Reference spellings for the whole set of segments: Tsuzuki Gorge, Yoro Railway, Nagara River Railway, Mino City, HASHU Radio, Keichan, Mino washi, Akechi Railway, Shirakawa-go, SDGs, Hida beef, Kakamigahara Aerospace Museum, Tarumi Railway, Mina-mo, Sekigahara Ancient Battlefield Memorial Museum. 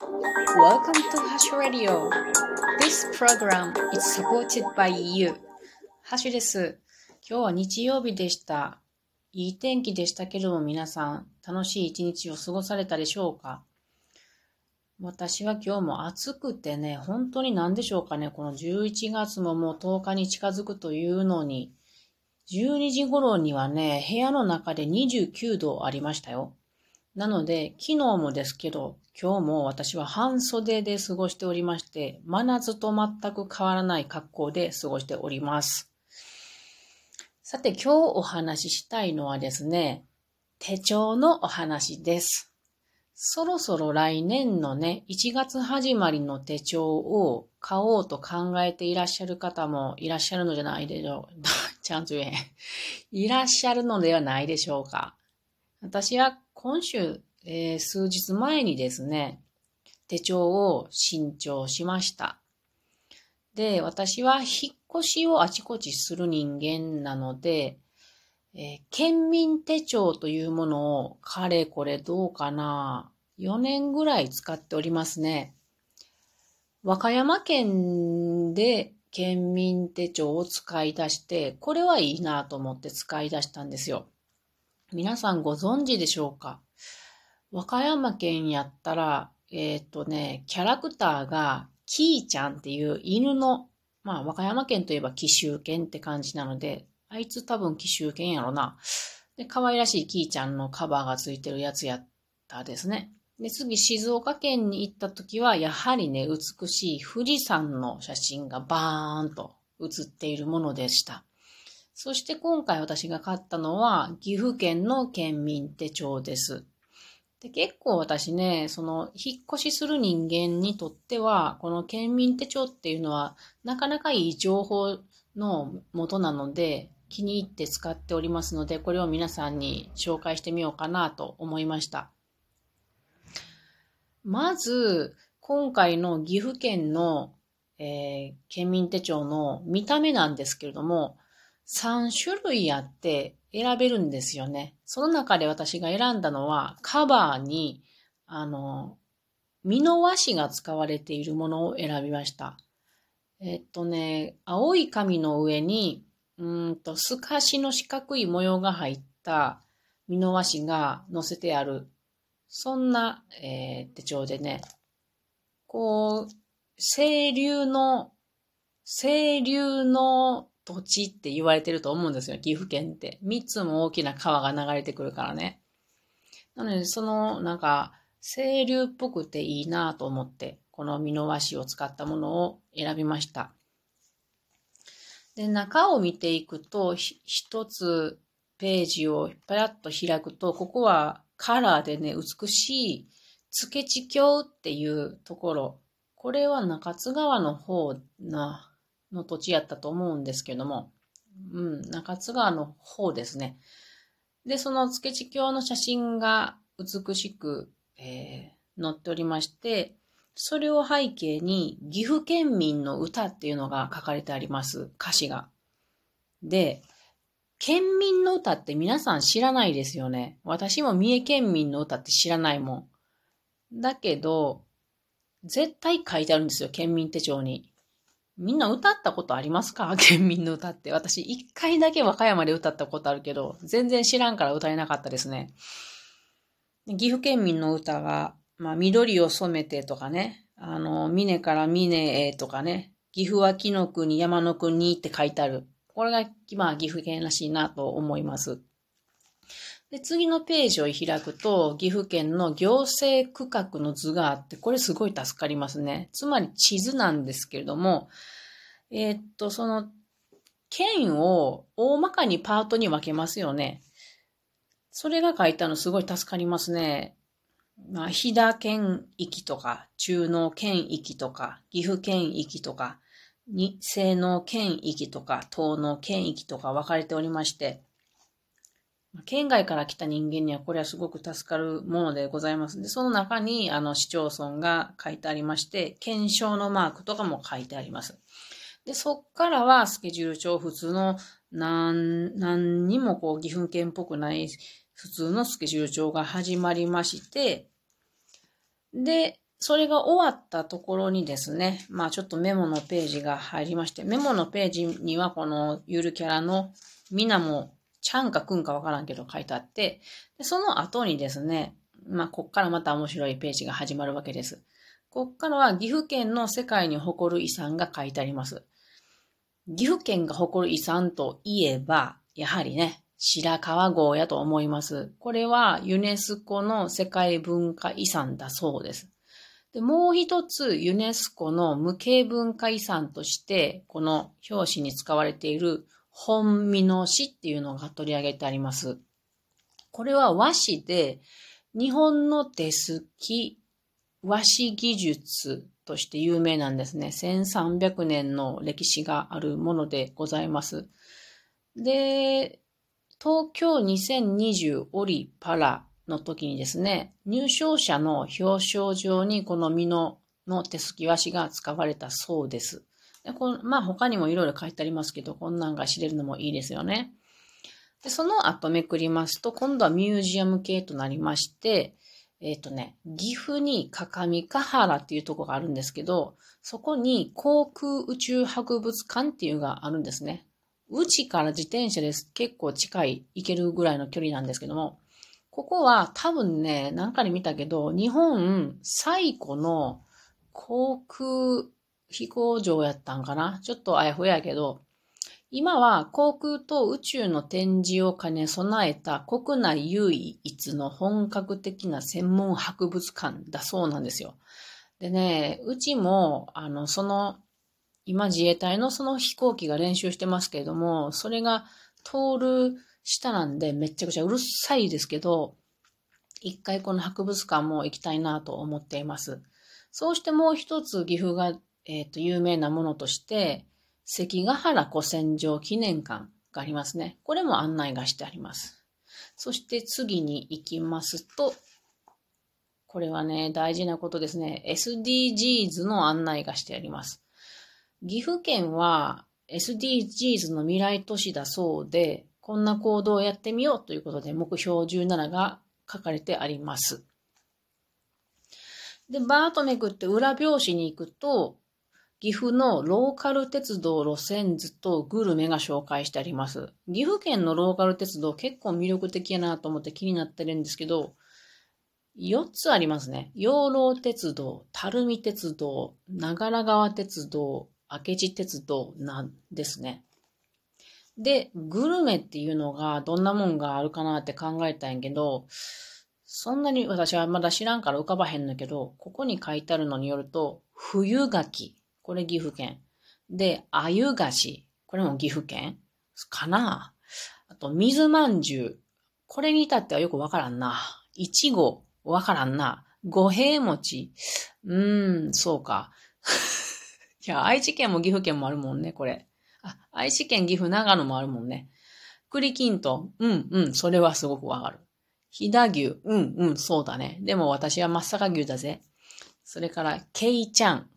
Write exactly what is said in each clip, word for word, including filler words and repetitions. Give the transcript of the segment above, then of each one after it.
Welcome to HASHU Radio. This program is supported by ユー HASHU です。今日は日曜日でした。いい天気でしたけれども、皆さん楽しい一日を過ごされたでしょうか？私は今日も暑くてね、本当に何でしょうかね、このじゅういちがつももうとおかに近づくというのに、じゅうにじ頃にはね、部屋の中でにじゅうきゅうどありましたよ。なので、昨日もですけど、今日も私は半袖で過ごしておりまして、真夏と全く変わらない格好で過ごしております。さて、今日お話ししたいのはですね、手帳のお話です。そろそろ来年のね、いちがつ始まりの手帳を買おうと考えていらっしゃる方もいらっしゃるのじゃないでしょう。ちゃんと言えへん。いらっしゃるのではないでしょうか。私は今週、えー、数日前にですね、手帳を新調しました。で、私は引っ越しをあちこちする人間なので、えー、県民手帳というものをかれこれどうかな、よねんぐらい使っておりますね。和歌山県で県民手帳を使い出して、これはいいなと思って使い出したんですよ。皆さんご存知でしょうか？和歌山県やったら、えっとね、キャラクターがキーちゃんっていう犬の、まあ和歌山県といえば紀州犬って感じなので、あいつ多分紀州犬やろな。で、可愛らしいキーちゃんのカバーがついてるやつやったですね。で、次静岡県に行った時は、やはりね、美しい富士山の写真がバーンと写っているものでした。そして今回私が買ったのは岐阜県の県民手帳です。で、結構私ね、その引っ越しする人間にとっては、この県民手帳っていうのはなかなかいい情報の元なので気に入って使っておりますので、これを皆さんに紹介してみようかなと思いました。まず今回の岐阜県の、えー、県民手帳の見た目なんですけれども、さん種類あって選べるんですよね。その中で私が選んだのは、カバーに、あの、美濃和紙が使われているものを選びました。えっとね、青い紙の上に、うーんと、透かしの四角い模様が入った美濃和紙が載せてある、そんな、えー、手帳でね、こう、清流の、清流の、土地って言われてると思うんですよ、岐阜県って。みっつも大きな川が流れてくるからね。なので、その、なんか、清流っぽくていいなと思って、この美濃和紙を使ったものを選びました。で、中を見ていくと、一つページをパラッと開くと、ここはカラーでね、美しい、付地峡っていうところ。これは中津川の方な、の土地やったと思うんですけども、うん、中津川の方ですね。で、その付地峡の写真が美しく、えー、載っておりまして、それを背景に岐阜県民の歌っていうのが書かれてあります、歌詞が。で、県民の歌って皆さん知らないですよね。私も三重県民の歌って知らないもん。だけど、絶対書いてあるんですよ、県民手帳に。みんな歌ったことありますか？県民の歌って。私、一回だけ和歌山で歌ったことあるけど、全然知らんから歌えなかったですね。岐阜県民の歌が、まあ、緑を染めてとかね、あの、峰から峰へとかね、岐阜は木の国、山の国って書いてある。これが、まあ、岐阜県らしいなと思います。で、次のページを開くと、岐阜県の行政区画の図があって、これすごい助かりますね。つまり地図なんですけれども、えー、っと、その、県を大まかにパートに分けますよね。それが書いたのすごい助かりますね。まあ、飛騨県域とか、中濃県域とか、岐阜県域とか、西濃県域とか、東濃県域とか分かれておりまして、県外から来た人間にはこれはすごく助かるものでございます。で、その中にあの市町村が書いてありまして、県章のマークとかも書いてあります。で、そっからはスケジュール帳、普通の何、何にもこう岐阜県っぽくない普通のスケジュール帳が始まりまして、で、それが終わったところにですね、まあちょっとメモのページが入りまして、メモのページにはこのゆるキャラのみなもちゃんかくんかわからんけど書いてあって、でその後にですね、まあこっからまた面白いページが始まるわけです。こっからは岐阜県の世界に誇る遺産が書いてあります。岐阜県が誇る遺産といえば、やはりね、白川郷やと思います。これはユネスコの世界文化遺産だそうです。で、もう一つユネスコの無形文化遺産として、この表紙に使われている本美濃市っていうのが取り上げてあります。これは和紙で、日本の手すき、和紙技術として有名なんですね。せんさんびゃくねんの歴史があるものでございます。で、東京にせんにじゅうオリパラの時にですね、入賞者の表彰状にこの美濃の手すき和紙が使われたそうです。でこのまあ他にもいろいろ書いてありますけど、こんなんが知れるのもいいですよね。で、その後めくりますと、今度はミュージアム系となりまして、えっとね、岐阜に各務原っていうところがあるんですけど、そこに航空宇宙博物館っていうのがあるんですね。うちから自転車です。結構近い、行けるぐらいの距離なんですけども、ここは多分ね、なんかで見たけど、日本最古の航空飛行場やったんかな。ちょっとあやふややけど、今は航空と宇宙の展示を兼ね備えた国内唯一の本格的な専門博物館だそうなんですよ。でね、うちも、あの、その、今自衛隊のその飛行機が練習してますけれども、それが通る下なんでめちゃくちゃうるさいですけど、一回この博物館も行きたいなと思っています。そうしてもう一つ岐阜が、えっと、有名なものとして、関ヶ原古戦場記念館がありますね。これも案内がしてあります。そして次に行きますと、これはね、大事なことですね。エスディージーズ の案内がしてあります。岐阜県は エスディージーズ の未来都市だそうで、こんな行動をやってみようということで、目標じゅうななが書かれてあります。で、バートめくって裏表紙に行くと、岐阜のローカル鉄道路線図とグルメが紹介してあります。岐阜県のローカル鉄道結構魅力的やなと思って気になってるんですけど、よっつありますね。養老鉄道、垂水鉄道、長良川鉄道、明智鉄道なんですね。で、グルメっていうのがどんなもんがあるかなって考えたんやけど、そんなに私はまだ知らんから浮かばへんのけど、ここに書いてあるのによると、冬柿。これ岐阜県。で、あゆ菓子。これも岐阜県かな。あと、水まんじゅう。これに至ってはよくわからんな。いちご。わからんな。五平餅。うーん、そうか。いや、愛知県も岐阜県もあるもんね、これ。あ、愛知県、岐阜、長野もあるもんね。栗きんとん。うん、うん、それはすごくわかる。飛騨牛。うん、うん、そうだね。でも私は松阪牛だぜ。それから、けいちゃん。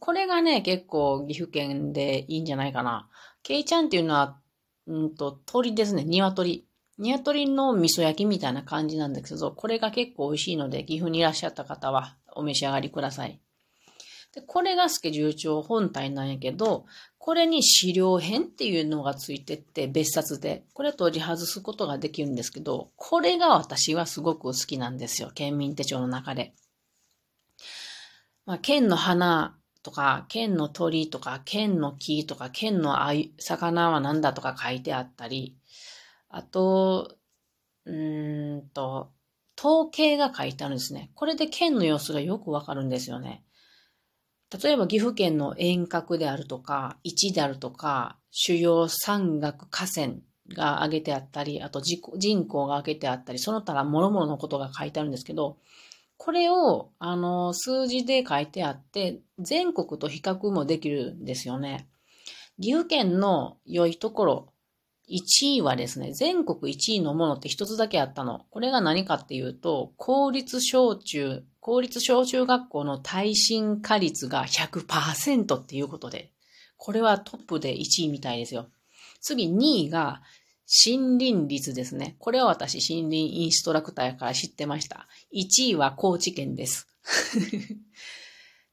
これがね、結構岐阜県でいいんじゃないかな。ケイちゃんっていうのは、うんと、鳥ですね、鶏。鶏の味噌焼きみたいな感じなんですけど、これが結構美味しいので、岐阜にいらっしゃった方はお召し上がりください。で、これがスケジュール帳本体なんやけど、これに資料編っていうのがついてって、別冊で、これ取り外すことができるんですけど、これが私はすごく好きなんですよ、県民手帳の中で。まあ、県の花、とか、県の鳥とか、県の木とか、県の魚は何だとか書いてあったり、あと、うーんと、統計が書いてあるんですね。これで県の様子がよくわかるんですよね。例えば岐阜県の遠隔であるとか、位置であるとか、主要山岳河川が挙げてあったり、あと人口が挙げてあったり、その他諸々のことが書いてあるんですけど、これを、あの、数字で書いてあって、全国と比較もできるんですよね。岐阜県の良いところ、いちいはですね、全国いちいのものってひとつだけあったの。これが何かっていうと、公立小中、公立小中学校の耐震化率が ひゃくパーセント っていうことで、これはトップでいちいみたいですよ。次、にいが、森林率ですね。これは私、森林インストラクターから知ってました。いちいは高知県です。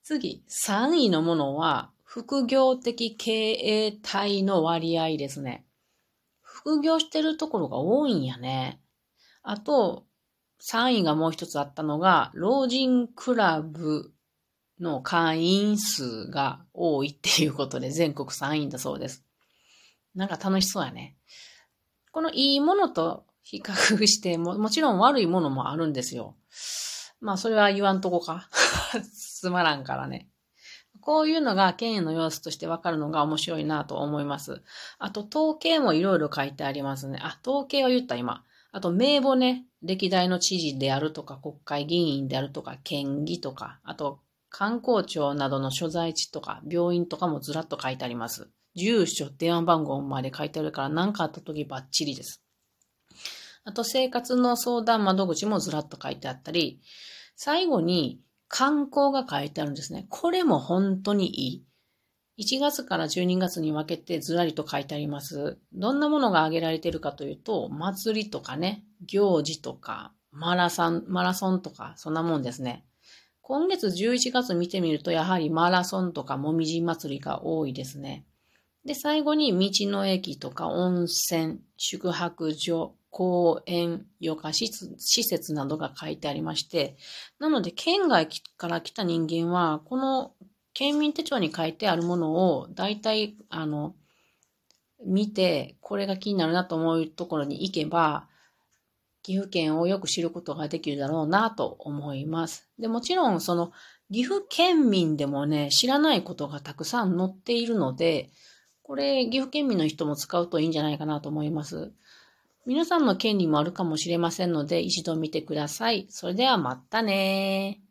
次、さんいのものは、副業的経営体の割合ですね。副業してるところが多いんやね。あと、さんいがもう一つあったのが、老人クラブの会員数が多いっていうことで、全国さんいだそうです。なんか楽しそうやね。このいいものと比較しても、もちろん悪いものもあるんですよ。まあ、それは言わんとこか。つまらんからね。こういうのが経営の様子としてわかるのが面白いなと思います。あと、統計もいろいろ書いてありますね。あ、統計は言った今。あと、名簿ね。歴代の知事であるとか、国会議員であるとか、県議とか、あと、観光庁などの所在地とか、病院とかもずらっと書いてあります。住所、電話番号まで書いてあるから、何かあった時バッチリです。あと、生活の相談窓口もずらっと書いてあったり、最後に、観光が書いてあるんですね。これも本当にいい。いちがつからじゅうにがつに分けてずらりと書いてあります。どんなものが挙げられているかというと、祭りとかね、行事とか、マラソン、マラソンとか、そんなもんですね。今月じゅういちがつ見てみると、やはりマラソンとかもみじ祭りが多いですね。で、最後に道の駅とか温泉、宿泊所、公園、余暇施設などが書いてありまして、なので県外から来た人間は、この県民手帳に書いてあるものを大体、あの、見て、これが気になるなと思うところに行けば、岐阜県をよく知ることができるだろうなと思います。で、もちろん、その、岐阜県民でもね、知らないことがたくさん載っているので、これ、岐阜県民の人も使うといいんじゃないかなと思います。皆さんの権利もあるかもしれませんので、一度見てください。それではまたね。